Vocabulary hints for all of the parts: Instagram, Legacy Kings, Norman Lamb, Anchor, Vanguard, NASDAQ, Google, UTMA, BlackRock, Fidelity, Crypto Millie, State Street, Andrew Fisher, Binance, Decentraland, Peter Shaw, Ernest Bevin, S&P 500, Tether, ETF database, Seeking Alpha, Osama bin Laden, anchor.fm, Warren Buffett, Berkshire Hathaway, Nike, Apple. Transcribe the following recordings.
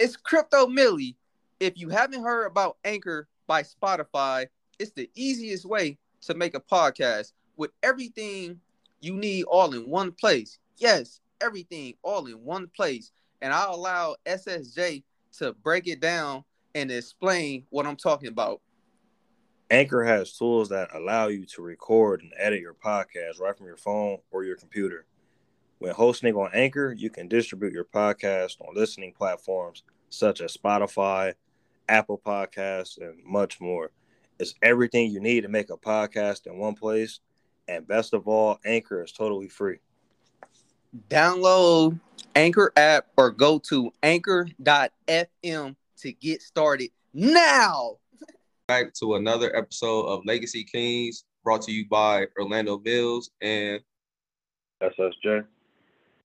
It's Crypto Millie. If you haven't heard about Anchor by Spotify, it's the easiest way to make a podcast with everything you need all in one place. Yes, everything all in one place. And I'll allow SSJ to break it down and explain what I'm talking about. Anchor has tools that allow you to record and edit your podcast right from your phone or your computer. When hosting on Anchor, you can distribute your podcast on listening platforms such as Spotify, Apple Podcasts, and much more. It's everything you need to make a podcast in one place. And best of all, Anchor is totally free. Download Anchor app or go to anchor.fm to get started now. Back to another episode of Legacy Kings, brought to you by Orlando Mills and SSJ.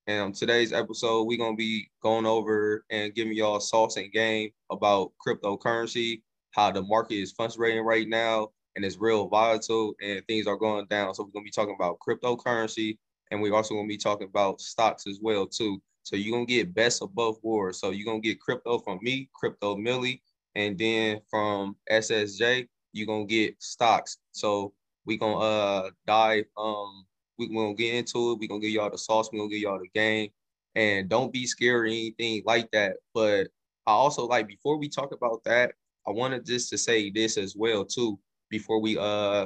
And on today's episode, we're going to be going over and giving y'all sauce and game about cryptocurrency, how the market is fluctuating right now, and it's real volatile, and things are going down. So we're going to be talking about cryptocurrency, and we're also going to be talking about stocks as well, too. So you're going to get best of both worlds. So you're going to get crypto from me, Crypto Millie, and then from SSJ, you're going to get stocks. So we're going to dive we're going to get into it. We're going to give y'all the sauce. We're going to give y'all the game. And don't be scared or anything like that. But I also, like, before we talk about that, I wanted just to say this as well, too, before we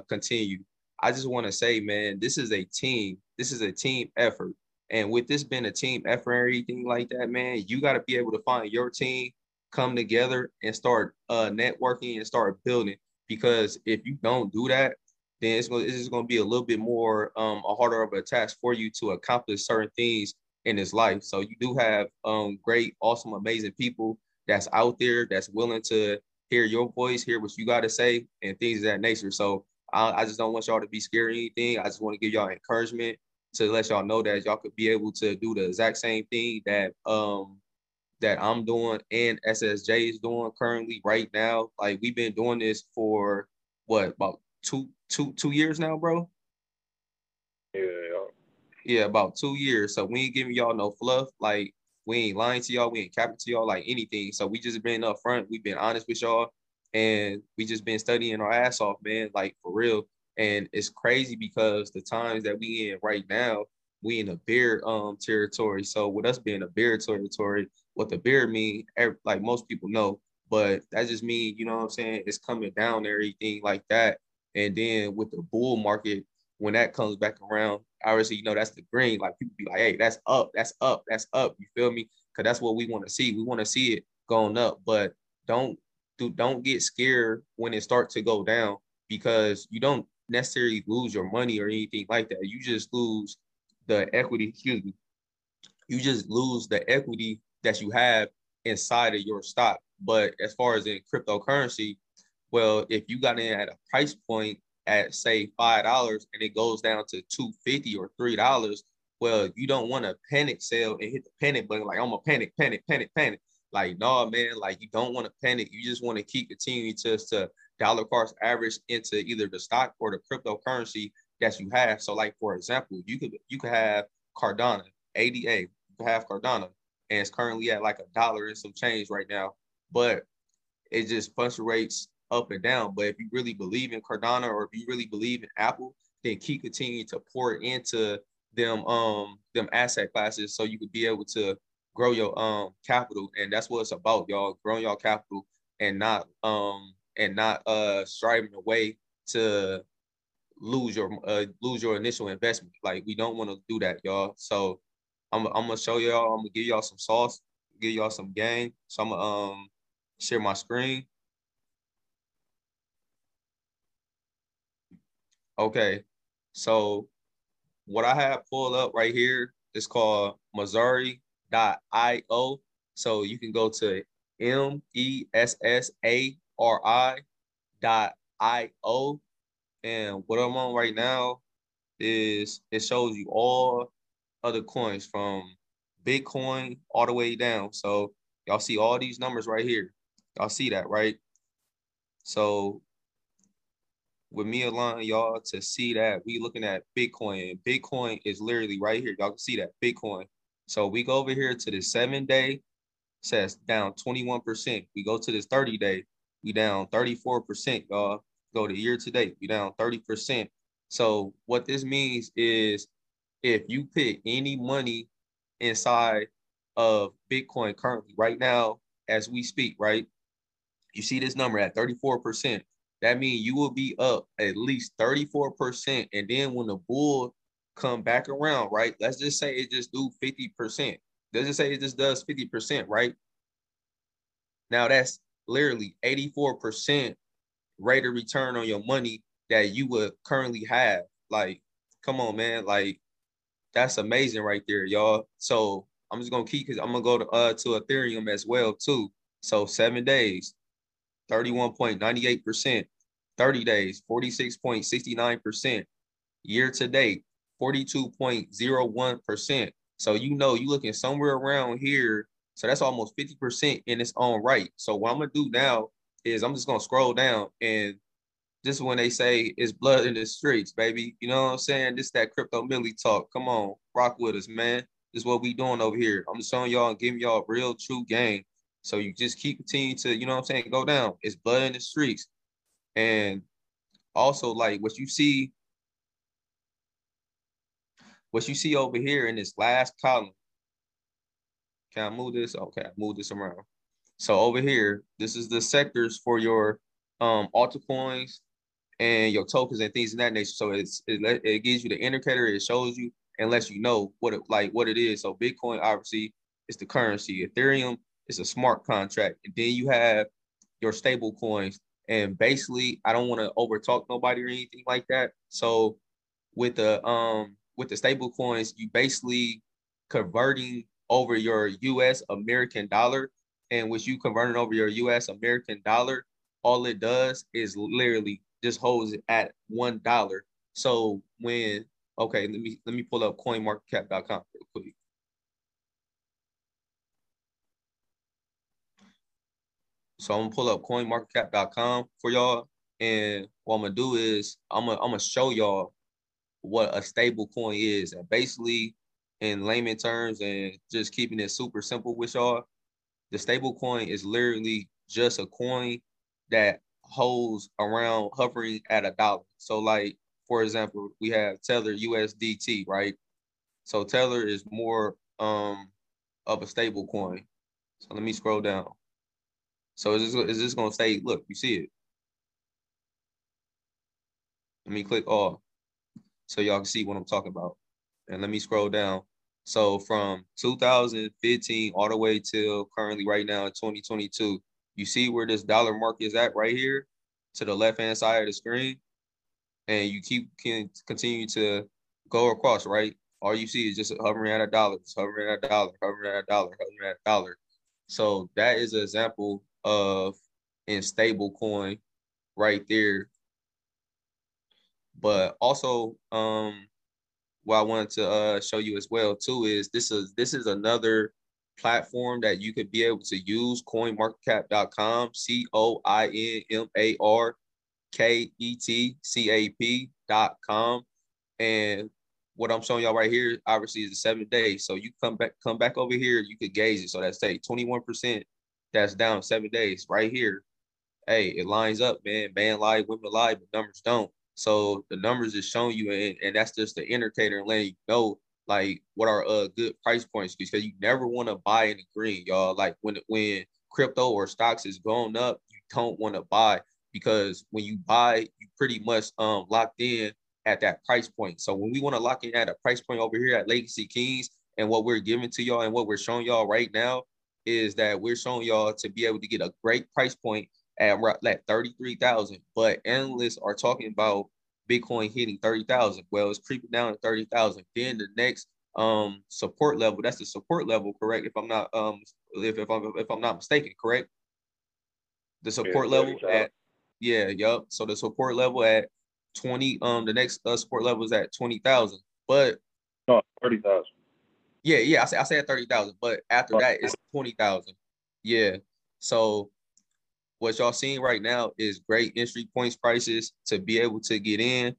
continue. I just want to say, man, this is a team. This is a team effort. And with this being a team effort or anything like that, man, you got to be able to find your team, come together, and start networking and start building. Because if you don't do that, then it's just going to be a little bit more a harder of a task for you to accomplish certain things in this life. So you do have great, awesome, amazing people that's out there that's willing to hear your voice, hear what you got to say, and things of that nature. So I just don't want y'all to be scared or anything. I just want to give y'all encouragement to let y'all know that y'all could be able to do the exact same thing that that I'm doing and SSJ is doing currently right now. Like, we've been doing this for, what, about two years now, bro? Yeah, about 2 years. So we ain't giving y'all no fluff. Like, we ain't lying to y'all. We ain't capping to y'all like anything. So we just been up front. We've been honest with y'all. And we just been studying our ass off, man, like, for real. And it's crazy because the times that we in right now, we in a bear territory. So with us being a bear territory, what the bear mean, like, most people know. But that just means, you know what I'm saying, it's coming down and everything like that. And then with the bull market, when that comes back around, obviously, you know, that's the green. Like, people be like, hey, that's up, that's up, that's up. You feel me? Because that's what we want to see. We want to see it going up. But don't get scared when it starts to go down, because you don't necessarily lose your money or anything like that. You just lose the equity. Excuse me. You just lose the equity that you have inside of your stock. But as far as in cryptocurrency, well, if you got in at a price point at, say, $5 and it goes down to $2.50 or $3, well, you don't want to panic sell and hit the panic button like, I'm going to panic. Like, no, man, like, you don't want to panic. You just want to keep continuing just to dollar cost average into either the stock or the cryptocurrency that you have. So, like, for example, you could have Cardano, ADA, you could have Cardano, and it's currently at like $1 and some change right now. But it just fluctuates up and down. But if you really believe in Cardano or if you really believe in Apple, then keep continuing to pour into them asset classes so you could be able to grow your capital. And that's what it's about, y'all, growing your capital and not striving away to lose your initial investment. Like, we don't want to do that, y'all. So I'm gonna show y'all, I'm gonna give y'all some sauce, give y'all some game. So I'm gonna share my screen. Okay, so what I have pulled up right here is called Missouri.io. So you can go to Messari.io. And what I'm on right now is it shows you all other coins from Bitcoin all the way down. So y'all see all these numbers right here. Y'all see that, right? So with me allowing y'all to see that, we looking at Bitcoin, and Bitcoin is literally right here. Y'all can see that Bitcoin. So we go over here to the 7 day says down 21%. We go to this 30-day, we down 34%, y'all. Go to year to date, we down 30%. So what this means is if you put any money inside of Bitcoin currently, right now, as we speak, right? You see this number at 34%. That means you will be up at least 34%. And then when the bull come back around, right? Let's just say it just do 50%. Let's just say it just does 50%, right? Now that's literally 84% rate of return on your money that you would currently have. Like, come on, man. Like, that's amazing right there, y'all. So I'm just gonna keep, because I'm gonna go to Ethereum as well too. So 7 days, 31.98%, 30 days, 46.69%, year to date, 42.01%. So you know you're looking somewhere around here. So that's almost 50% in its own right. So what I'm gonna do now is I'm just gonna scroll down, and this is when they say it's blood in the streets, baby. You know what I'm saying? This is that Crypto Millie talk. Come on, rock with us, man. This is what we doing over here. I'm just showing y'all and giving y'all real true game. So you just keep continuing to, you know what I'm saying, go down. It's blood in the streets. And also, like, what you see over here in this last column. Can I move this? Okay, I moved this around. So over here, this is the sectors for your altcoins and your tokens and things of that nature. So it gives you the indicator, it shows you and lets you know what it is. So Bitcoin, obviously, is the currency. Ethereum is a smart contract. And then you have your stable coins. And basically, I don't want to overtalk nobody or anything like that. So with the stable coins, you basically converting over your US American dollar. And with you converting over your US American dollar, all it does is literally just holds it at $1. So when, okay, let me pull up CoinMarketCap.com real quick. So I'm gonna pull up CoinMarketCap.com for y'all, and what I'm gonna do is I'm gonna show y'all what a stable coin is, and basically in layman terms, and just keeping it super simple with y'all, the stable coin is literally just a coin that holds around hovering at $1. So like, for example, we have Tether USDT, right? So Tether is more of a stable coin. So let me scroll down. So is this gonna say, look, you see it? Let me click all so y'all can see what I'm talking about. And let me scroll down. So from 2015 all the way till currently right now in 2022, you see where this dollar mark is at right here to the left-hand side of the screen. And you continue to go across, right? All you see is just hovering at $1, hovering at $1, hovering at $1, hovering at $1. So that is an example of in stable coin right there. But also, what I wanted to show you as well too is this is another platform that you could be able to use, CoinMarketCap.com, CoinMarketCap.com. And what I'm showing y'all right here, obviously, is the 7 days. So you come back over here, you could gauge it. So that's, say, 21%, that's down 7 days right here. Hey, it lines up, man. Man lie, women lie, but numbers don't. So the numbers is showing you, and that's just the indicator and letting you know, like, what are good price points, because you never want to buy in the green, y'all. Like, when crypto or stocks is going up, you don't want to buy, because when you buy, you pretty much locked in at that price point. So when we want to lock in at a price point over here at Legacy Kings, and what we're giving to y'all and what we're showing y'all right now is that we're showing y'all to be able to get a great price point at like 33,000. But analysts are talking about Bitcoin hitting 30,000. Well, it's creeping down to 30,000. Then the next support level, that's the support level, correct? If I'm not if I'm not mistaken, correct? The support level at So the support level at 20, the next support level is at 20,000, but no, 30,000. Yeah, I said 30,000, but after that it's 20,000. Yeah. So what y'all seeing right now is great entry points, prices to be able to get in.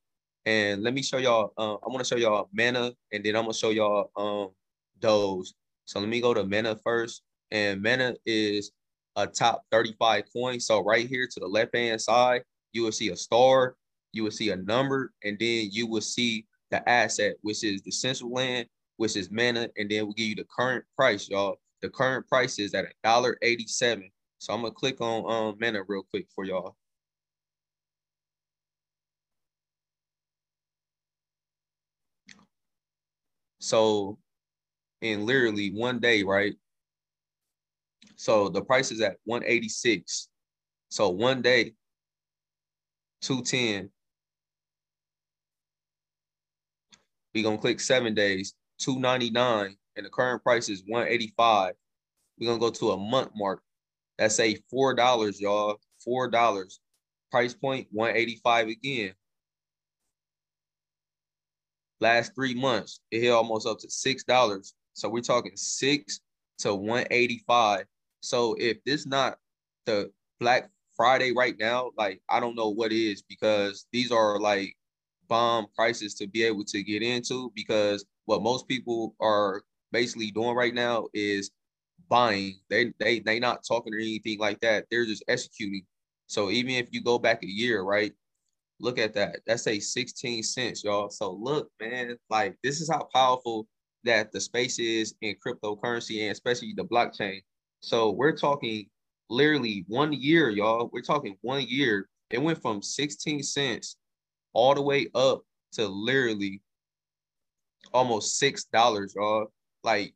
And let me show y'all, I want to show y'all Mana, and then I'm gonna show y'all Doge. So let me go to Mana first. and Meta is a top 35 coin. So right here to the left-hand side, you will see a star, you will see a number, and then you will see the asset, which is the Decentraland, which is Mana, and then we'll give you the current price, y'all. The current price is at $1.87. So I'm gonna click on Mana real quick for y'all. So in literally one day, right? So the price is at 186. So one day, 210. We're gonna click 7 days, 299, and the current price is 185. We're gonna go to a month mark. That's a $4, y'all. $4. Price point 185 again. Last 3 months, it hit almost up to $6. So we're talking 6 to 185. So if this not the Black Friday right now, like I don't know what is, because these are like bomb prices to be able to get into, because what most people are basically doing right now is buying. They not talking or anything like that. They're just executing. So even if you go back a year, right? Look at that. That's a 16 cents, y'all. So look, man, like this is how powerful that the space is in cryptocurrency and especially the blockchain. So we're talking literally 1 year, y'all. We're talking 1 year. It went from 16 cents all the way up to literally almost $6, y'all. Like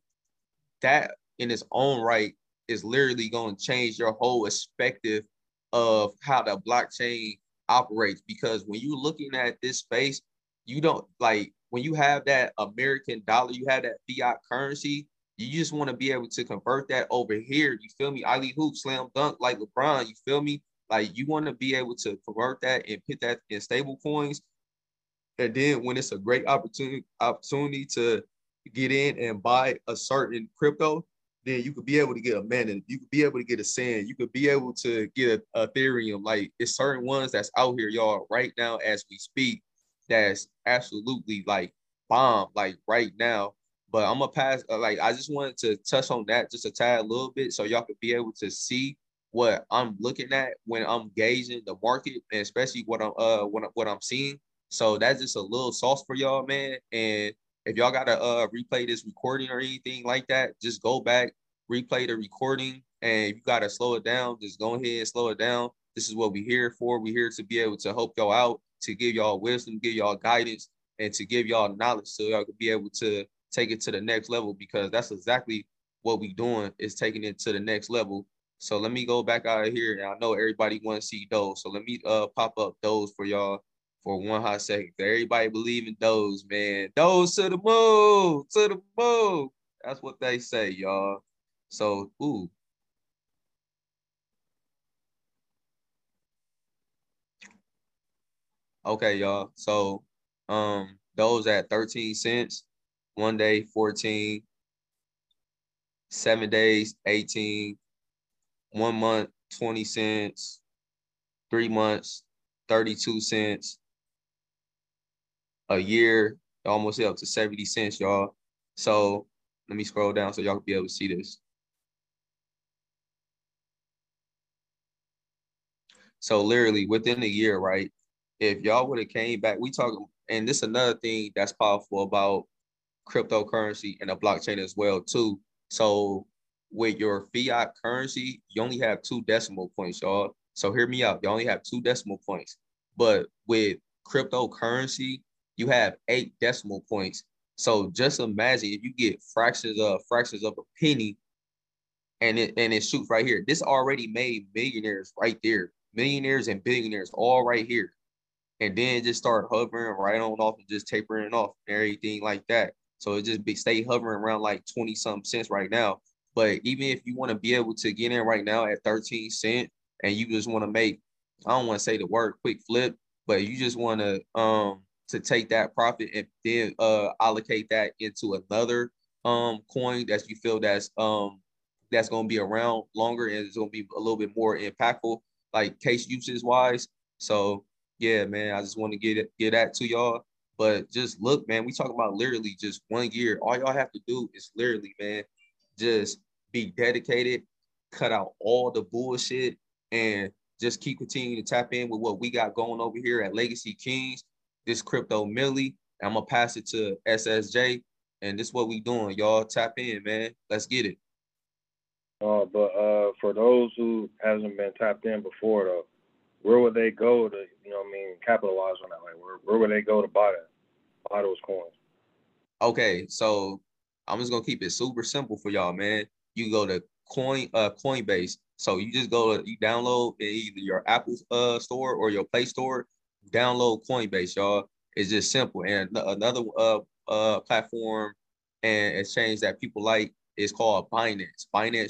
that in its own right is literally going to change your whole perspective of how the blockchain operates, because when you're looking at this space, you don't like when you have that American dollar, you have that fiat currency, you just want to be able to convert that over here. You feel me? Ali Hoop, slam dunk like LeBron, you feel me? Like you want to be able to convert that and put that in stable coins. And then when it's a great opportunity to get in and buy a certain crypto, then you could be able to get a Mana, you could be able to get a Sand, you could be able to get a Ethereum. Like it's certain ones that's out here, y'all, right now as we speak, that's absolutely like bomb, like right now. But I'm gonna pass, like I just wanted to touch on that just a tad little bit so y'all could be able to see what I'm looking at when I'm gauging the market, and especially what I'm seeing. So that's just a little sauce for y'all, man. And if y'all got to replay this recording or anything like that, just go back, replay the recording. And if you got to slow it down, just go ahead and slow it down. This is what we're here for. We're here to be able to help y'all out, to give y'all wisdom, give y'all guidance, and to give y'all knowledge so y'all can be able to take it to the next level, because that's exactly what we're doing, is taking it to the next level. So let me go back out of here. And I know everybody want to see those. So let me pop up those for y'all for one hot second. Everybody believe in those, man. Those to the moon, to the moon. That's what they say, y'all. So, ooh. Okay, y'all. So, those at 13 cents, 1 day, 14, 7 days, 18, 1 month, 20 cents, 3 months, 32 cents, a year, almost up to 70 cents, y'all. So let me scroll down so y'all can be able to see this. So literally within a year, right? If y'all would have came back, we talking, and this is another thing that's powerful about cryptocurrency and the blockchain as well too. So with your fiat currency, you only have 2 decimal points, y'all. So hear me out, you only have 2 decimal points. But with cryptocurrency, you have 8 decimal points. So just imagine if you get fractions of a penny, and it shoots right here. This already made millionaires right there, millionaires and billionaires all right here, and then just start hovering right on off and just tapering off and everything like that. So it just stay hovering around like 20 some cents right now. But even if you want to be able to get in right now at 13 cents, and you just want to make, I don't want to say the word quick flip, but you just want to take that profit and then allocate that into another coin that you feel that's going to be around longer and it's going to be a little bit more impactful, like case uses wise. So yeah, man, I just want to get that to y'all. But just look, man, we talking about literally just 1 year. All y'all have to do is literally, man, just be dedicated, cut out all the bullshit, and just keep continuing to tap in with what we got going over here at Legacy Kings. This Crypto Millie. I'm going to pass it to SSJ, and this is what we doing, y'all. Tap in, man. Let's get it. But for those who hasn't been tapped in before, though, where would they go to, capitalize on that? Like, where would they go to buy those coins? Okay, so I'm just going to keep it super simple for y'all, man. You go to Coinbase. So you just go to, you download in either your Apple store or your Play Store, download Coinbase, y'all. It's just simple. And another platform and exchange that people like is called Binance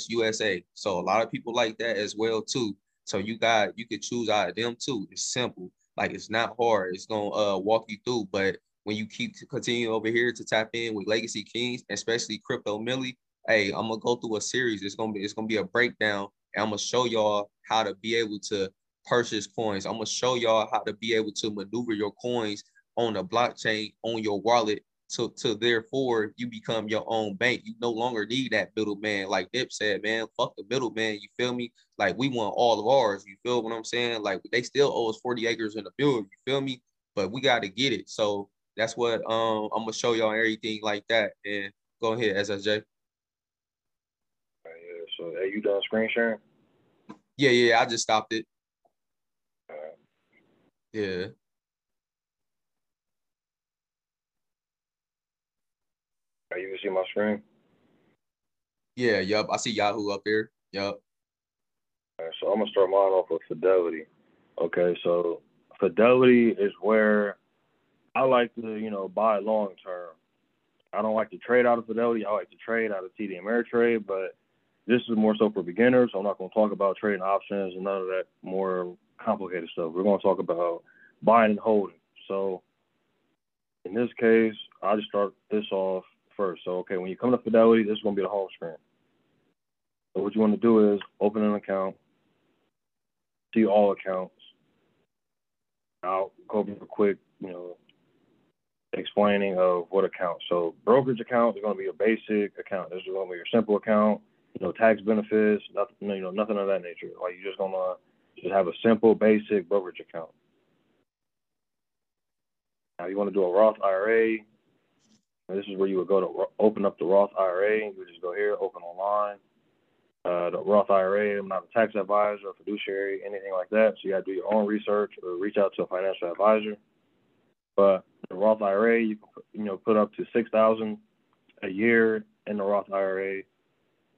USA. So a lot of people like that as well too. So you could choose out of them too. It's simple. Like, it's not hard. It's gonna walk you through. But when you keep continuing over here to tap in with Legacy Kings, especially Crypto Millie, hey, I'm gonna go through a series. It's gonna be a breakdown, and I'm gonna show y'all how to be able to purchase coins. I'm gonna show y'all how to be able to maneuver your coins on the blockchain, on your wallet, to therefore you become your own bank. You no longer need that middleman. Like Nip said, man, fuck the middleman. You feel me? Like, we want all of ours. You feel what I'm saying? Like, they still owe us 40 acres in the field. You feel me? But we got to get it. So that's what I'm gonna show y'all, everything like that. And go ahead, SSJ. Yeah. So are you done screen sharing? Yeah. I just stopped it. All right. Yeah. You can see my screen? Yeah, yup. I see Yahoo up here. Yup. All right, so I'm going to start mine off with Fidelity. Okay, so Fidelity is where I like to, buy long term. I don't like to trade out of Fidelity. I like to trade out of TD Ameritrade, but this is more so for beginners. So I'm not going to talk about trading options and none of that more complicated stuff. We're going to talk about buying and holding. So in this case, I just start this off first. So, okay, when you come to Fidelity, this is going to be the home screen. So what you want to do is open an account, see all accounts. I'll go over quick, explaining of what account. So brokerage account is going to be a basic account. This is going to be your simple account, tax benefits, nothing, nothing of that nature. Like, you're just going to just have a simple, basic brokerage account. Now you want to do a Roth IRA. This is where you would go to open up the Roth IRA. You would just go here, open online. The Roth IRA, I'm not a tax advisor or fiduciary, anything like that. So you got to do your own research or reach out to a financial advisor. But the Roth IRA, you can put up to $6,000 a year in the Roth IRA.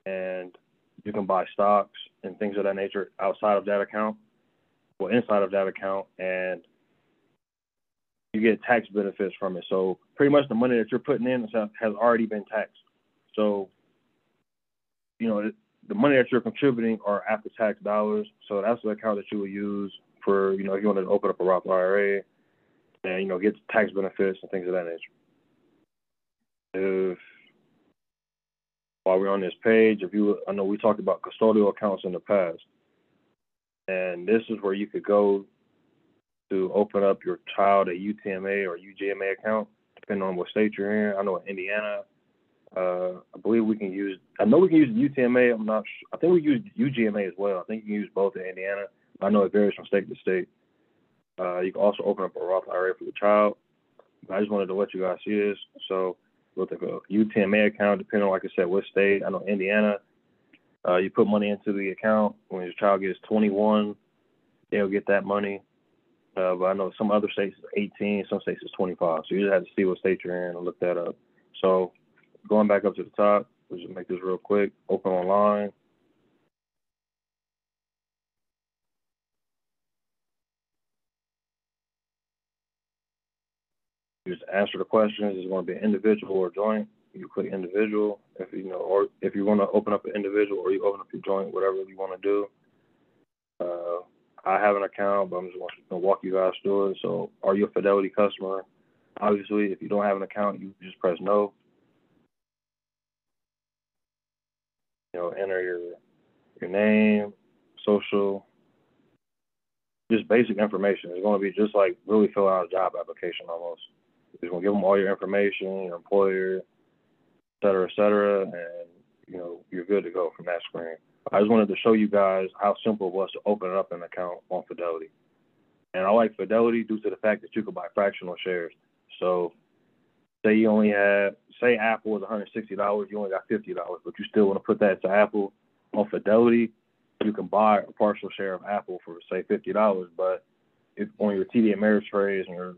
And you can buy stocks and things of that nature outside of that account, or inside of that account. And you get tax benefits from it. So pretty much the money that you're putting in has already been taxed. So, the money that you're contributing are after-tax dollars. So that's the account that you will use for, if you want to open up a Roth IRA and, get tax benefits and things of that nature. While we're on this page, I know we talked about custodial accounts in the past, and this is where you could go to open up your child a UTMA or UGMA account, depending on what state you're in. I know in Indiana, I know we can use UTMA. I think we use UGMA as well. I think you can use both in Indiana. I know it varies from state to state. You can also open up a Roth IRA for your child. I just wanted to let you guys see this. So with a UTMA account, depending on, like I said, what state. I know Indiana, you put money into the account. When your child gets 21, they'll get that money. But I know some other states is 18, some states is 25. So you just have to see what state you're in and look that up. So going back up to the top, we'll just make this real quick. Open online. You just answer the questions. Is it going to be an individual or a joint? You click individual. If or if you want to open up an individual or you open up your joint, whatever you want to do. I have an account, but I'm just going to walk you guys through it. So, are you a Fidelity customer? Obviously, if you don't have an account, you just press no. Enter your name, social, just basic information. It's going to be just like really filling out a job application almost. It's going to give them all your information, your employer, et cetera, and you know, you're good to go from that screen. I just wanted to show you guys how simple it was to open up an account on Fidelity. And I like Fidelity due to the fact that you could buy fractional shares. So say you only have, say Apple was $160, you only got $50, but you still want to put that to Apple. On Fidelity, you can buy a partial share of Apple for, say, $50, but if on your TD Ameritrade, or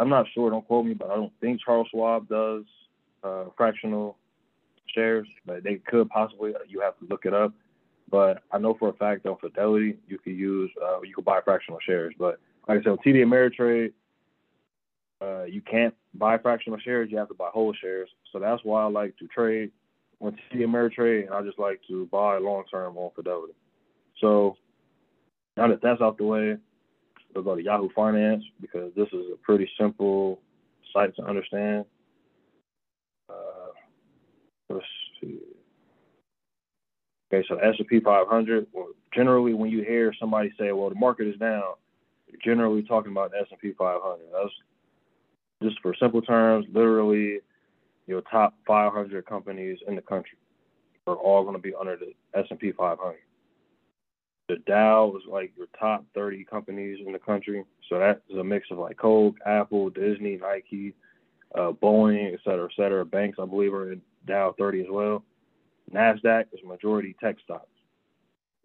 I'm not sure, don't quote me, but I don't think Charles Schwab does fractional shares, but they could possibly, you have to look it up. But I know for a fact on Fidelity, you can use, you can buy fractional shares. But like I said, on TD Ameritrade, you can't buy fractional shares, you have to buy whole shares. So that's why I like to trade on TD Ameritrade, and I just like to buy long-term on Fidelity. So now that that's out the way, we'll go to Yahoo Finance because this is a pretty simple site to understand. Let's see. Okay, so S&P 500, well, generally when you hear somebody say, well, the market is down, you're generally talking about the S&P 500. That's just for simple terms, literally your top 500 companies in the country are all going to be under the S&P 500. The Dow is like your top 30 companies in the country. So that is a mix of like Coke, Apple, Disney, Nike, Boeing, et cetera, banks, I believe, are in Dow 30 as well. NASDAQ is majority tech stocks.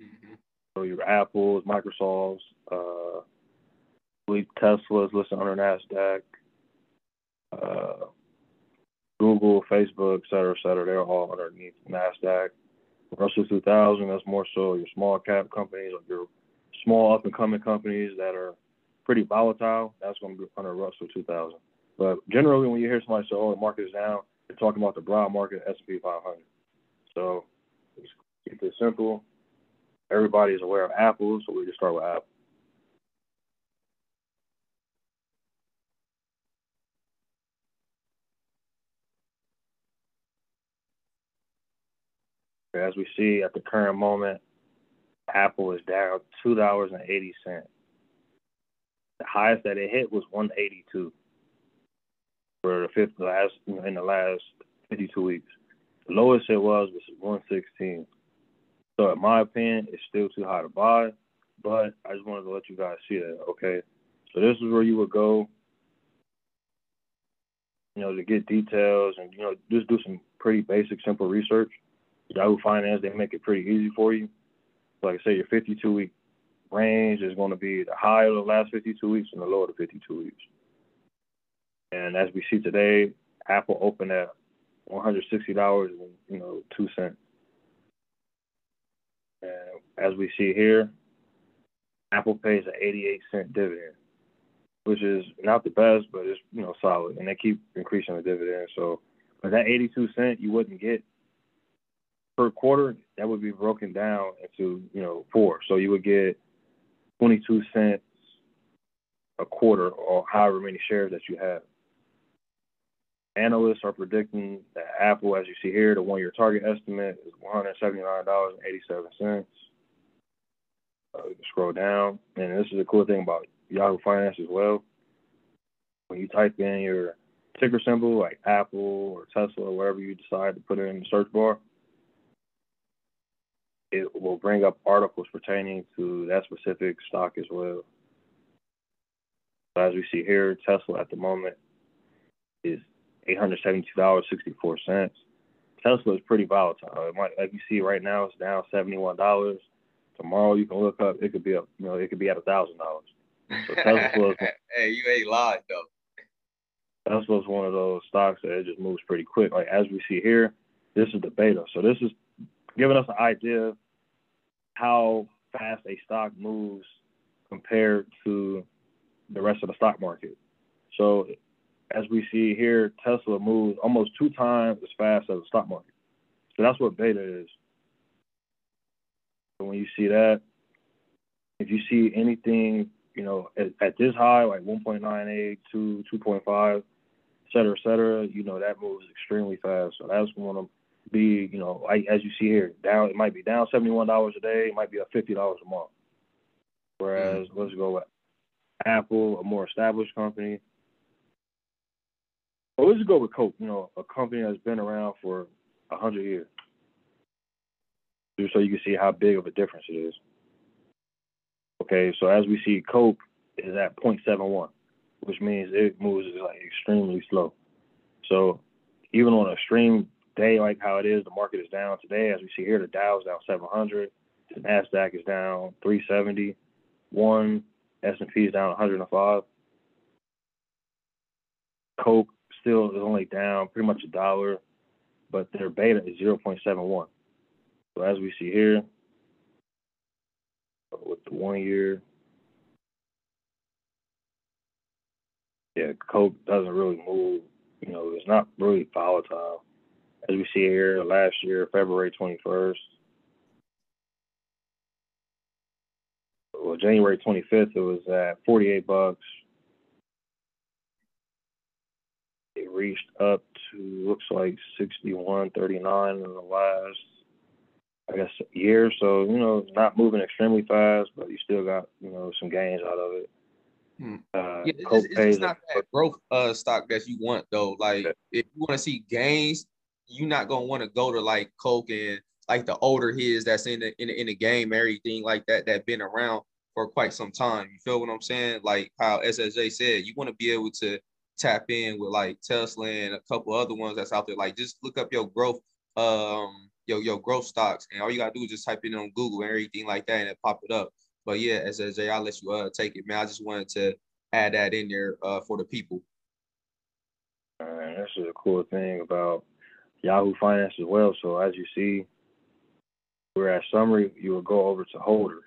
Mm-hmm. So your Apples, Microsofts, I believe Tesla is listed under NASDAQ. Google, Facebook, et cetera, they're all underneath NASDAQ. Russell 2000, that's more so your small cap companies, or your small up-and-coming companies that are pretty volatile, that's going to be under Russell 2000. But generally, when you hear somebody say, oh, the market is down, they're talking about the broad market, S&P 500. So just keep it simple. Everybody is aware of Apple, so we just start with Apple. As we see at the current moment, Apple is down $2.80. The highest that it hit was $182 for the last 52 weeks. The lowest it was $116. So in my opinion, it's still too high to buy, but I just wanted to let you guys see that, okay? So this is where you would go, you know, to get details and, you know, just do some pretty basic, simple research. Yahoo Finance, they make it pretty easy for you. Like I say, your 52-week range is going to be the high of the last 52 weeks and the low of the 52 weeks. And as we see today, Apple opened at $160.02. And as we see here, Apple pays an 88-cent dividend, which is not the best, but it's, you know, solid. And they keep increasing the dividend. So, but that 82 cents you wouldn't get per quarter, that would be broken down into, you know, four. So you would get 22 cents a quarter or however many shares that you have. Analysts are predicting that Apple, as you see here, the one-year target estimate is $179.87. Scroll down. And this is the cool thing about Yahoo Finance as well. When you type in your ticker symbol, like Apple or Tesla, or wherever you decide to put it in the search bar, it will bring up articles pertaining to that specific stock as well. So as we see here, Tesla at the moment is $872.64. Tesla is pretty volatile. It might, like you see right now, it's down $71. Tomorrow you can look up, it could be up, you know, it could be at $1,000. So Tesla. Hey, you ain't lying though. Tesla's one of those stocks that it just moves pretty quick. Like as we see here, this is the beta. So this is giving us an idea of how fast a stock moves compared to the rest of the stock market. So as we see here, Tesla moves almost 2 times as fast as the stock market. So that's what beta is. So when you see that, if you see anything, you know, at this high, like 1.98 to 2.5, et cetera, you know, that moves extremely fast. So that's one of them. Be, you know, as you see here, down, it might be down $71 a day, it might be up $50 a month. Whereas, let's go with Apple, a more established company. Or let's go with Coke, you know, a company that's been around for 100 years. so you can see how big of a difference it is. Okay, so as we see, Coke is at 0.71, which means it moves like extremely slow. So even on a extreme day like how it is, the market is down today. As we see here, the Dow is down 700, the NASDAQ is down 371, S&P is down 105. Coke still is only down pretty much $1, but their beta is 0.71. So as we see here, with the 1 year, yeah, Coke doesn't really move. You know, it's not really volatile. As we see here, last year, February 21st, well, January 25th, it was at $48. It reached up to, looks like, $61.39 in the last, I guess, year. So, you know, it's not moving extremely fast, but you still got, you know, some gains out of it. Yeah, it's not that growth stock that you want, though. Like, if you want to see gains, you're not going to want to go to, like, Coke and, like, the older his that's in the game, everything like that, that been around for quite some time. You feel what I'm saying? Like how SSJ said, you want to be able to tap in with, like, Tesla and a couple other ones that's out there. Like, just look up your growth your growth stocks, and all you got to do is just type in on Google and everything like that, and it pop it up. But yeah, SSJ, I'll let you take it, man. I just wanted to add that in there for the people. All right, that's a cool thing about Yahoo Finance as well. So as you see, we're at summary, you will go over to holders.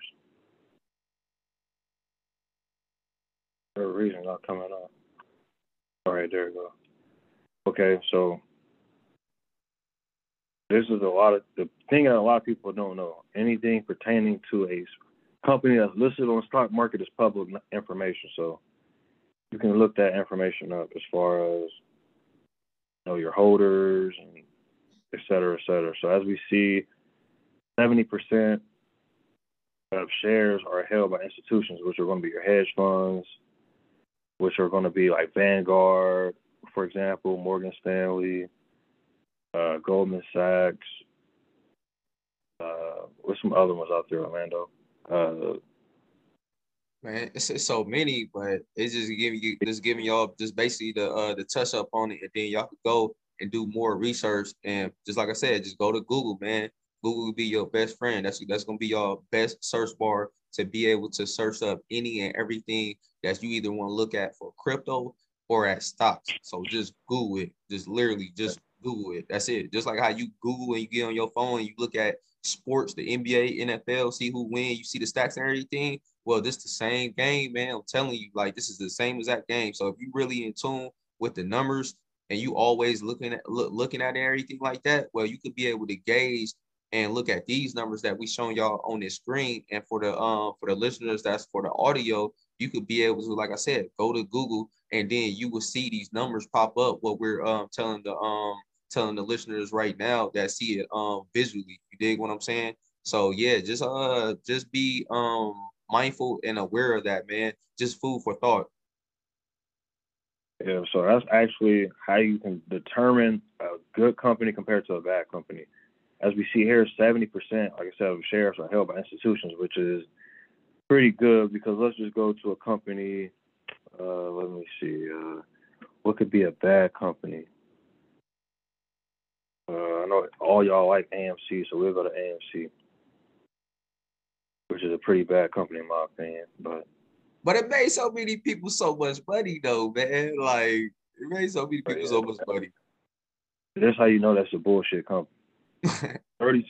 For a reason not coming up. All right, there we go. Okay, so this is the thing that a lot of people don't know. Anything pertaining to a company that's listed on the stock market is public information, so you can look that information up as far as, you know, your holders and et cetera, et cetera. So as we see, 70% of shares are held by institutions, which are going to be your hedge funds, which are going to be like Vanguard, for example, Morgan Stanley, Goldman Sachs, what's some other ones out there, Orlando? Man, it's so many, but it's just giving y'all just basically the touch up on it, and then y'all can go and do more research. And just like I said, just go to Google, man. Google will be your best friend. That's gonna be your best search bar to be able to search up any and everything that you either want to look at for crypto or at stocks. So just Google it. Just literally just Google it. That's it. Just like how you Google and you get on your phone and you look at sports, the NBA, NFL, see who win, you see the stats and everything. Well, this is the same game, man. I'm telling you, like, this is the same exact game. So if you really in tune with the numbers and you always looking at it and everything like that, well, you could be able to gauge and look at these numbers that we showing y'all on this screen. And for the listeners, that's for the audio, you could be able to, like I said, go to Google, and then you will see these numbers pop up, what we're telling the listeners right now that see it visually. You dig what I'm saying? So yeah, just be mindful and aware of that, man. Just food for thought. Yeah, so that's actually how you can determine a good company compared to a bad company. As we see here, 70%, like I said, of shares are held by institutions, which is pretty good, because let's just go to a company. Let me see. What could be a bad company? I know all y'all like AMC, so we'll go to AMC, which is a pretty bad company in my opinion. But it made so many people so much money, though, man. Like, it made so many people so much money. That's how you know that's a bullshit company. 30%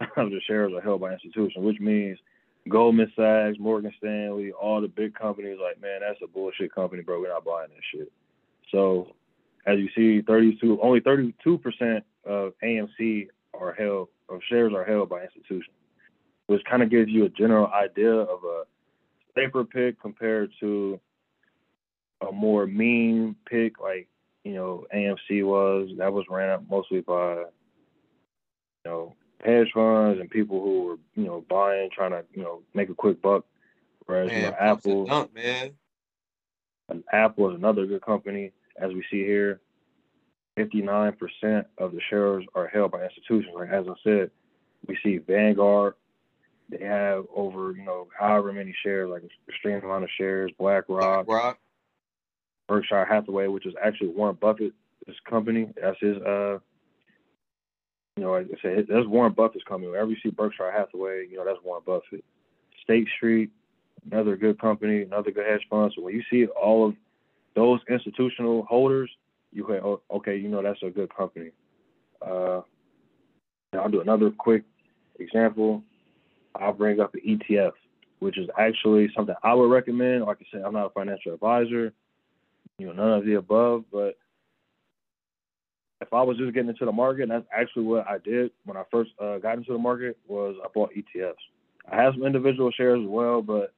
of the shares are held by institutions, which means Goldman Sachs, Morgan Stanley, all the big companies, like, man, that's a bullshit company, bro. We're not buying that shit. So as you see, only 32% of AMC shares are held by institutions, which kind of gives you a general idea of a safer pick compared to a more mean pick, like, you know, AMC was. That was ran up mostly by, you know, hedge funds and people who were, you know, buying, trying to, you know, make a quick buck. Whereas, man, you know, Apple is another good company. As we see here, 59% of the shares are held by institutions. Like, as I said, We see Vanguard, they have over, you know, however many shares, like an extreme amount of shares, BlackRock, Berkshire Hathaway, which is actually Warren Buffett's company. That's his, you know, like I said, that's Warren Buffett's company. Whenever you see Berkshire Hathaway, you know, that's Warren Buffett. State Street, another good company, another good hedge fund. So when you see all of those institutional holders, you go, okay, you know, that's a good company. I'll do another quick example. I'll bring up an ETF, which is actually something I would recommend. Like I said, I'm not a financial advisor, you know, none of the above, but if I was just getting into the market, and that's actually what I did when I first got into the market, was I bought ETFs. I have some individual shares as well, but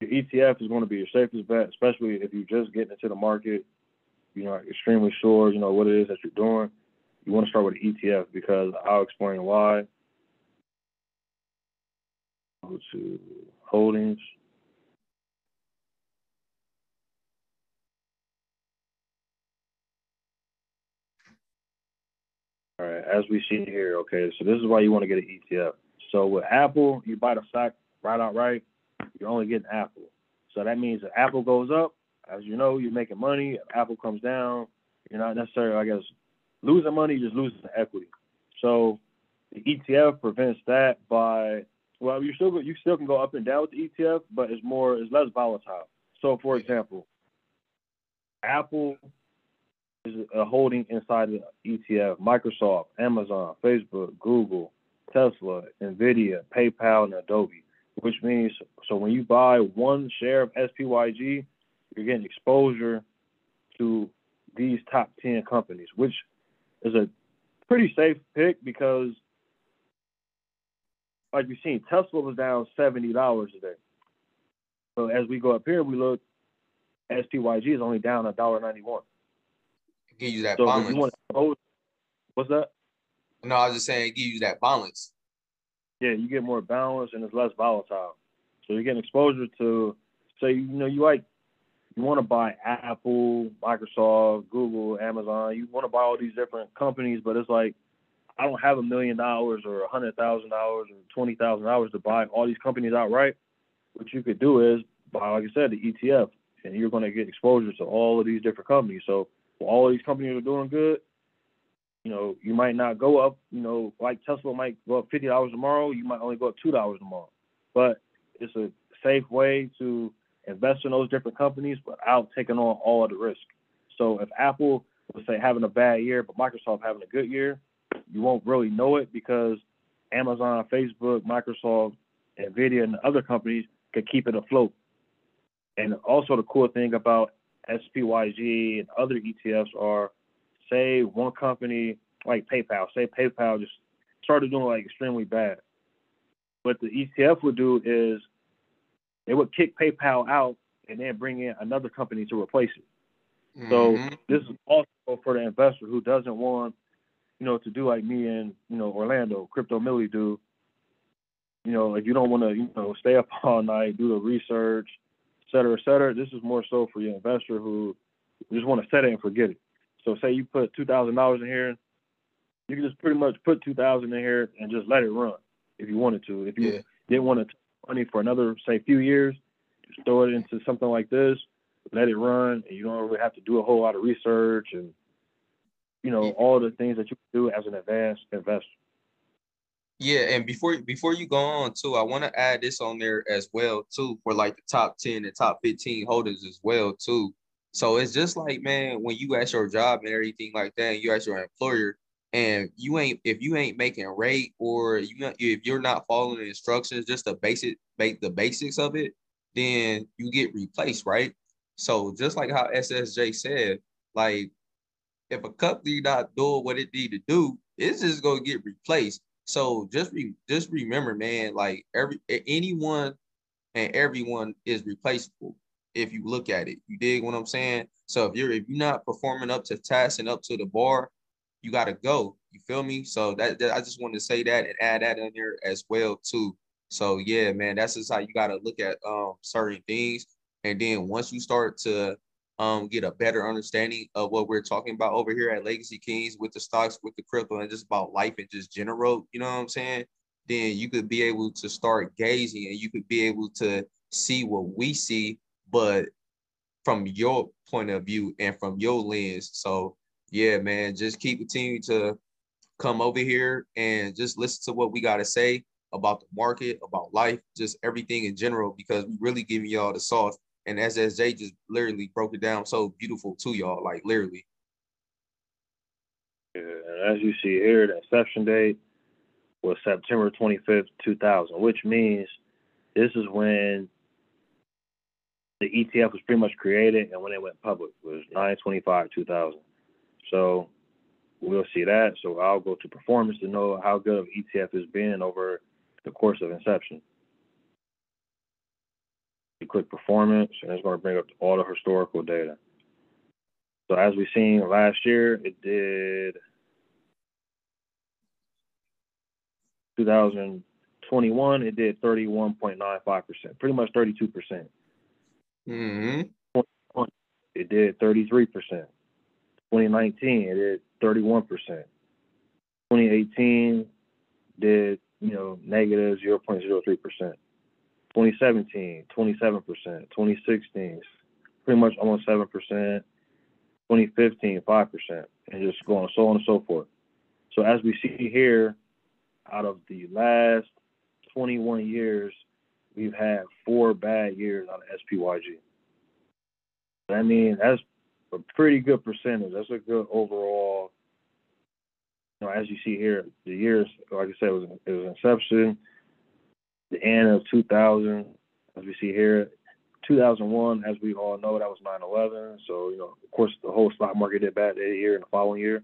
your ETF is going to be your safest bet, especially if you're just getting into the market, you know, extremely sure, you know, what it is that you're doing. You want to start with an ETF, because I'll explain why. Go to holdings. All right, as we see here, okay, so this is why you want to get an ETF. So with Apple, you buy the stock right outright, you're only getting Apple. So that means if Apple goes up, as you know, you're making money. If Apple comes down, you're not necessarily, I guess, losing money, you're just losing the equity. So the ETF prevents that by, well, you still can go up and down with the ETF, but it's less volatile. So for example, Apple is a holding inside the ETF. Microsoft, Amazon, Facebook, Google, Tesla, Nvidia, PayPal, and Adobe. Which means, so when you buy one share of SPYG, you're getting exposure to these top 10 companies, which is a pretty safe pick, because like you've seen, Tesla was down $70 today. So as we go up here, we look, SPYG is only down $1.91. Give you that balance. You want to expose, what's that? No, I was just saying, give you that balance. Yeah, you get more balance and it's less volatile. So you're getting exposure to, say, you know, you want to buy Apple, Microsoft, Google, Amazon. You want to buy all these different companies, but it's like, I don't have $1 million or $100,000 or $20,000 to buy all these companies outright. What you could do is buy, like I said, the ETF, and you're going to get exposure to all of these different companies. So well, all of these companies are doing good. You know, you might not go up, you know, like Tesla might go up $50 tomorrow. You might only go up $2 tomorrow. But it's a safe way to invest in those different companies without taking on all of the risk. So if Apple was, say, having a bad year, but Microsoft having a good year, you won't really know it, because Amazon, Facebook, Microsoft, Nvidia, and other companies could keep it afloat. And also the cool thing about SPYG and other ETFs are, say one company like PayPal, say PayPal just started doing like extremely bad. What the ETF would do is they would kick PayPal out and then bring in another company to replace it. Mm-hmm. So this is also for the investor who doesn't want, you know, to do like me and, you know, Orlando, Crypto Millie do. You know, if you don't want to, you know, stay up all night, do the research, et cetera, et cetera. This is more so for your investor who just want to set it and forget it. So say you put $2,000 in here, you can just pretty much put $2,000 in here and just let it run if you wanted to. If you didn't want to take money for another, say, few years, just throw it into something like this, let it run, and you don't really have to do a whole lot of research and, you know, all the things that you do as an advanced investor. Yeah, and before you go on, too, I want to add this on there as well, too, for like the top 10 and top 15 holders as well, too. So it's just like, man, when you at your job and everything like that, you at your employer, and if you ain't making rate, or if you're not following the instructions, just the basics of it, then you get replaced, right? So just like how SSJ said, like if a company not doing what it need to do, it's just gonna get replaced. So just remember, man, like everyone is replaceable. If you look at it, you dig what I'm saying? So if you're not performing up to task and up to the bar, you got to go. You feel me? So that I just wanted to say that and add that in there as well, too. So, yeah, man, that's just how you got to look at certain things. And then once you start to get a better understanding of what we're talking about over here at Legacy Kings with the stocks, with the crypto, and just about life and just general, you know what I'm saying? Then you could be able to start gauging and you could be able to see what we see, but from your point of view and from your lens. So yeah, man, just keep continuing to come over here and just listen to what we got to say about the market, about life, just everything in general, because we really giving y'all the sauce. And SSJ just literally broke it down so beautiful to y'all, like literally. Yeah, and as you see here, the inception date was September 25th, 2000, which means this is when the ETF was pretty much created, and when it went public was 9/25/2000. So we'll see that. So I'll go to performance to know how good of ETF has been over the course of inception. You click performance, and it's going to bring up all the historical data. So as we seen last year, it did 2021, it did 31.95%, pretty much 32%. Mm-hmm. It did 33%. 2019, it did 31%. 2018 did, negative 0.03%. 2017, 27%. 2016, pretty much almost 7%. 2015, 5%. And just going so on and so forth. So as we see here, out of the last 21 years, we've had 4 bad years on SPYG. I mean, that's a pretty good percentage. That's a good overall. As you see here, the years, like I said, it was inception, the end of 2000, as we see here, 2001, as we all know, that was 9/11. So, of course, the whole stock market did bad that year and the following year.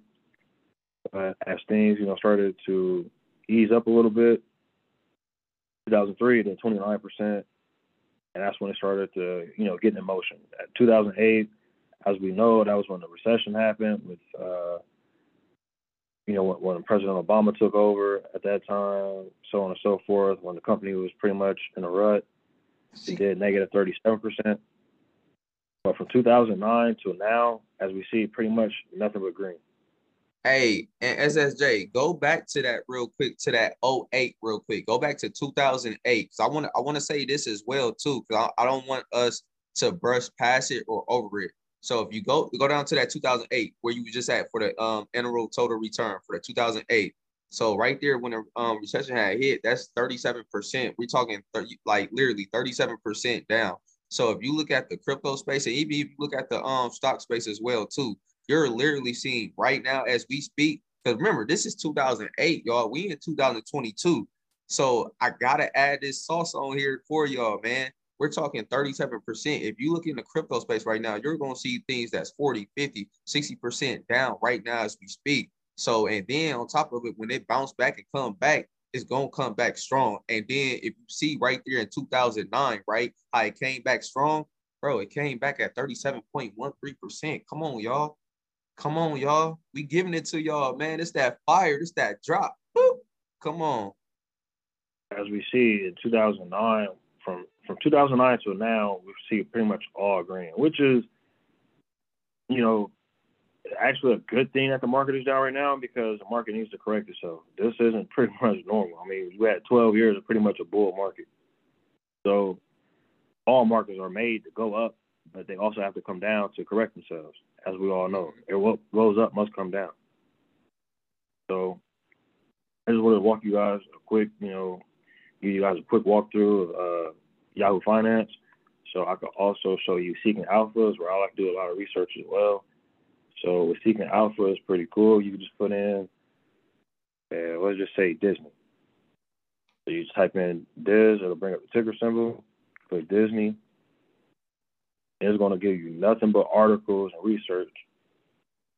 As things, started to ease up a little bit, 2003, then 29%, and that's when it started to, get in motion. At 2008, as we know, that was when the recession happened with, when President Obama took over at that time, so on and so forth, when the company was pretty much in a rut. It did negative 37%. But from 2009 to now, as we see, pretty much nothing but green. Hey, and SSJ, go back to that real quick, to that 08 real quick. Go back to 2008. So I want to say this as well, too, because I don't want us to brush past it or over it. So if you go down to that 2008 where you were just at for the annual total return for the 2008. So right there, when the recession had hit, that's 37%. We're talking 30, like literally 37% down. So if you look at the crypto space and even if you look at the stock space as well, too, you're literally seeing right now as we speak. Because remember, this is 2008, y'all. We in 2022. So I got to add this sauce on here for y'all, man. We're talking 37%. If you look in the crypto space right now, you're going to see things that's 40, 50, 60% down right now as we speak. So, and then on top of it, when it bounced back and come back, it's going to come back strong. And then if you see right there in 2009, right, how it came back strong, bro, it came back at 37.13%. Come on, y'all. Come on, y'all. We giving it to y'all, man. It's that fire. It's that drop. Boop. Come on. As we see in 2009, from 2009 to now, we see pretty much all green, which is, actually a good thing that the market is down right now because the market needs to correct itself. This isn't pretty much normal. I mean, we had 12 years of pretty much a bull market. So all markets are made to go up, but they also have to come down to correct themselves, as we all know. What goes up must come down. So I just want to walk you guys a quick, give you guys a quick walkthrough of Yahoo Finance. So I could also show you Seeking Alphas, where I like to do a lot of research as well. So with Seeking Alpha, it's pretty cool. You can just put in, let's just say Disney. So you just type in Diz, it'll bring up the ticker symbol. Click Disney. It's going to give you nothing but articles and research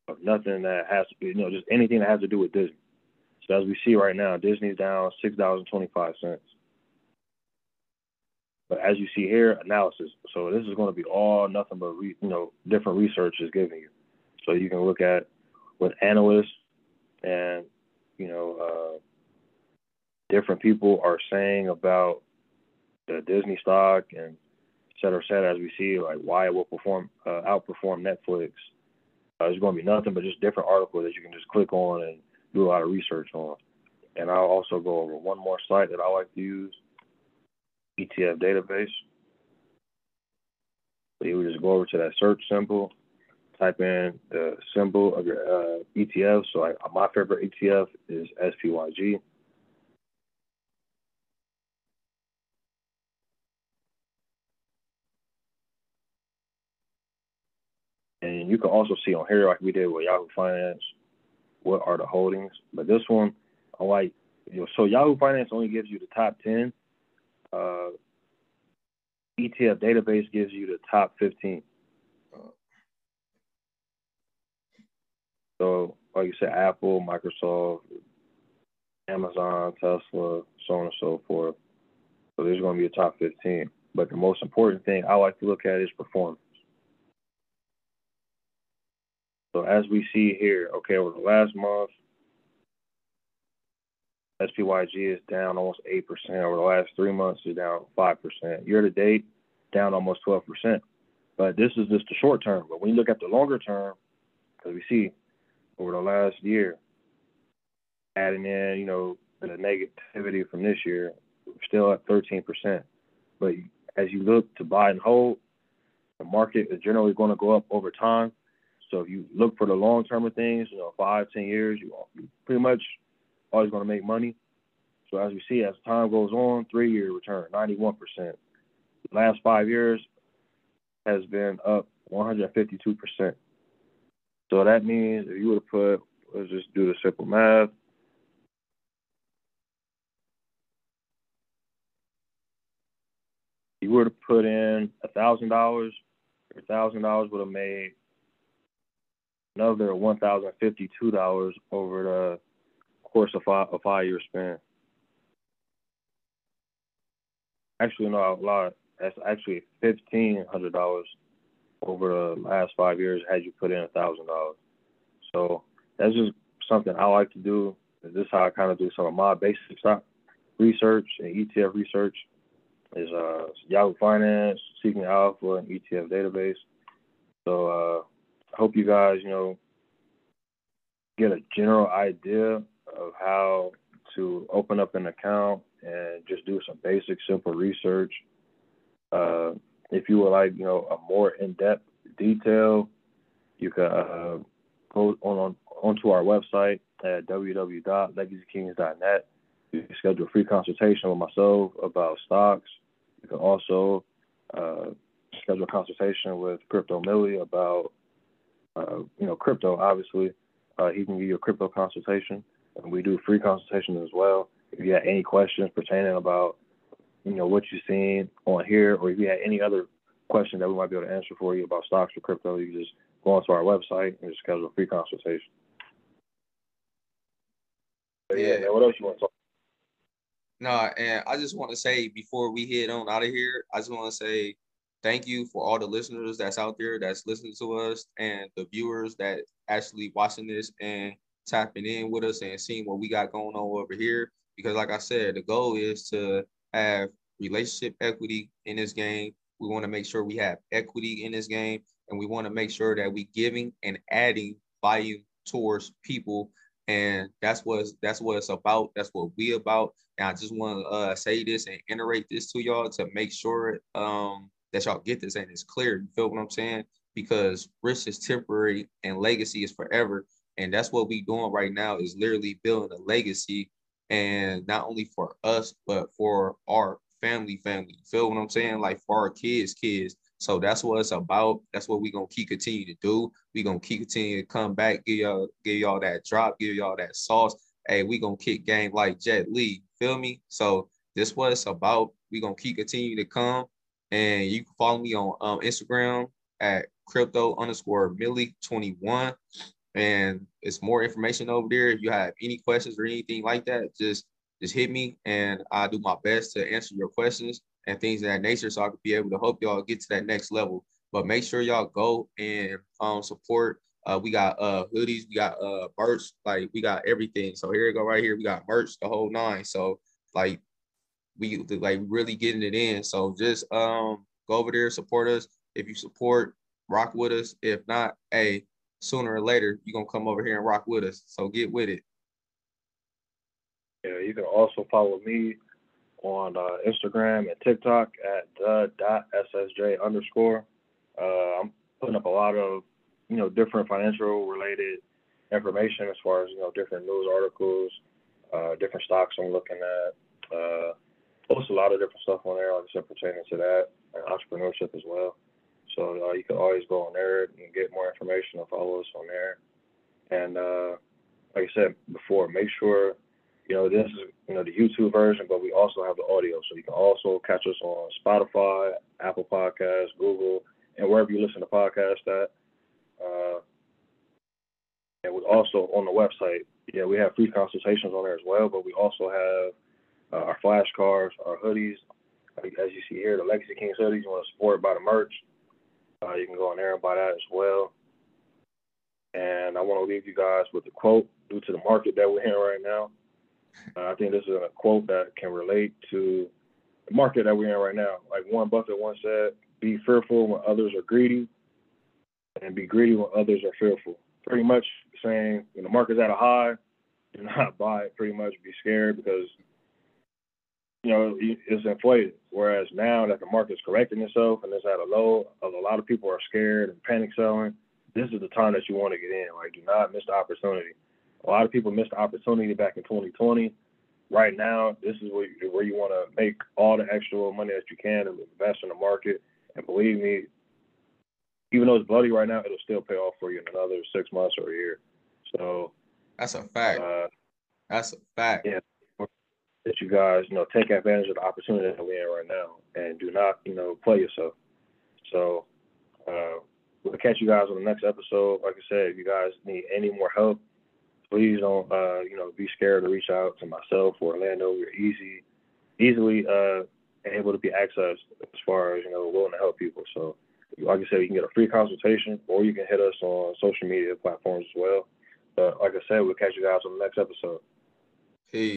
of nothing that has to be, just anything that has to do with Disney. So as we see right now, Disney's down $6.25. But as you see here, analysis. So this is going to be all nothing but, different research is giving you. So you can look at what analysts and, different people are saying about the Disney stock and et cetera, as we see, like why it will perform outperform Netflix. There's going to be nothing but just different articles that you can just click on and do a lot of research on. And I'll also go over one more site that I like to use, ETF database. So you would just go over to that search symbol, type in the symbol of your ETF. So my favorite ETF is SPYG. And you can also see on here, like we did with Yahoo Finance, what are the holdings. But this one, I like, you know, so Yahoo Finance only gives you the top 10. ETF database gives you the top 15. So, like you said, Apple, Microsoft, Amazon, Tesla, so on and so forth. So there's going to be a top 15. But the most important thing I like to look at is performance. So as we see here, okay, over the last month, SPYG is down almost 8%. Over the last 3 months, it's down 5%. Year to date, down almost 12%. But this is just the short term. But when you look at the longer term, because we see over the last year, adding in, you know, the negativity from this year, we're still at 13%. But as you look to buy and hold, the market is generally going to go up over time. So if you look for the long term of things, you know, 5, 10 years, you pretty much always going to make money. So as we see, as time goes on, 3-year return, 91%. The last 5 years has been up 152%. So that means if you would have put, let's just do the simple math. If you were to put in $1,000, your $1,000 would have made another $1,052 over the course of a 5-year span. Actually, no, I lied. That's actually $1,500 over the last 5 years had you put in $1,000. So that's just something I like to do. This is how I kind of do some of my basic stock research and ETF research is Yahoo Finance, Seeking Alpha, and ETF database. So I hope you guys, you know, get a general idea of how to open up an account and just do some basic, simple research. If you would like, you know, a more in-depth detail, you can go onto our website at www.legacykings.net. You can schedule a free consultation with myself about stocks. You can also schedule a consultation with Crypto Millie about, you know, crypto, obviously. He can give you a crypto consultation. And we do free consultations as well. If you have any questions pertaining about, you know, what you've seen on here, or if you had any other question that we might be able to answer for you about stocks or crypto, you can just go onto our website and just schedule a free consultation. Yeah. What else you want to talk about? No, and I just want to say before we head on out of here, I just want to say thank you for all the listeners that's out there that's listening to us and the viewers that actually watching this and tapping in with us and seeing what we got going on over here. Because like I said, the goal is to have relationship equity in this game. We want to make sure we have equity in this game, and we want to make sure that we're giving and adding value towards people. And that's what it's about. That's what we about. And I just want to say this and iterate this to y'all to make sure that y'all get this and it's clear. You feel what I'm saying? Because risk is temporary and legacy is forever. And that's what we're doing right now is literally building a legacy, and not only for us, but for our family. You feel what I'm saying? Like for our kids. So that's what it's about. That's what we're going to keep continue to do. We're going to keep continue to come back, give y'all that drop, give y'all that sauce. Hey, we're going to kick game like Jet Li. Feel me? So this what it's about. We're going to keep continue to come. And you can follow me on Instagram at crypto_millie21. And it's more information over there. If you have any questions or anything like that, just hit me, and I'll do my best to answer your questions and things of that nature, so I could be able to help y'all get to that next level. But make sure y'all go and support. We got hoodies, we got merch, like we got everything. So here we go right here. We got merch, the whole nine. So like we really getting it in. So just Go over there, support us. If you support, rock with us. If not, hey, sooner or later, you're going to come over here and rock with us. So get with it. Yeah, you can also follow me on Instagram and TikTok at the.ssj_. I'm putting up a lot of, different financial related information as far as, different news articles, different stocks I'm looking at. Post a lot of different stuff on there, like I said, pertaining to that and entrepreneurship as well. So you can always go on there and get more information and follow us on there. And like I said before, make sure, this is, the YouTube version, but we also have the audio. So you can also catch us on Spotify, Apple Podcasts, Google, and wherever you listen to podcasts at. And we also on the website, we have free consultations on there as well, but we also have our flashcards, our hoodies, as you see here, the Legacy Kings hoodies. You want to support, buy the merch. You can go on there and buy that as well. And I want to leave you guys with a quote due to the market that we're in right now. I think this is a quote that can relate to the market that we're in right now. Like Warren Buffett once said, be fearful when others are greedy and be greedy when others are fearful. Pretty much saying when the market's at a high, do not buy it. Pretty much be scared because, it's inflated. Whereas now that the market's correcting itself and it's at a low, a lot of people are scared and panic selling, this is the time that you want to get in. Like, do not miss the opportunity. A lot of people missed the opportunity back in 2020. Right now, this is where you want to make all the extra money that you can and invest in the market. And believe me, even though it's bloody right now, it'll still pay off for you in another 6 months or a year. So that's a fact. That's a fact. Yeah, that you guys, take advantage of the opportunity that we're in right now and do not, play yourself. So we'll catch you guys on the next episode. Like I said, if you guys need any more help, please don't, be scared to reach out to myself or Orlando. We're easily able to be accessed as far as, willing to help people. So like I said, you can get a free consultation or you can hit us on social media platforms as well. But like I said, we'll catch you guys on the next episode. Hey.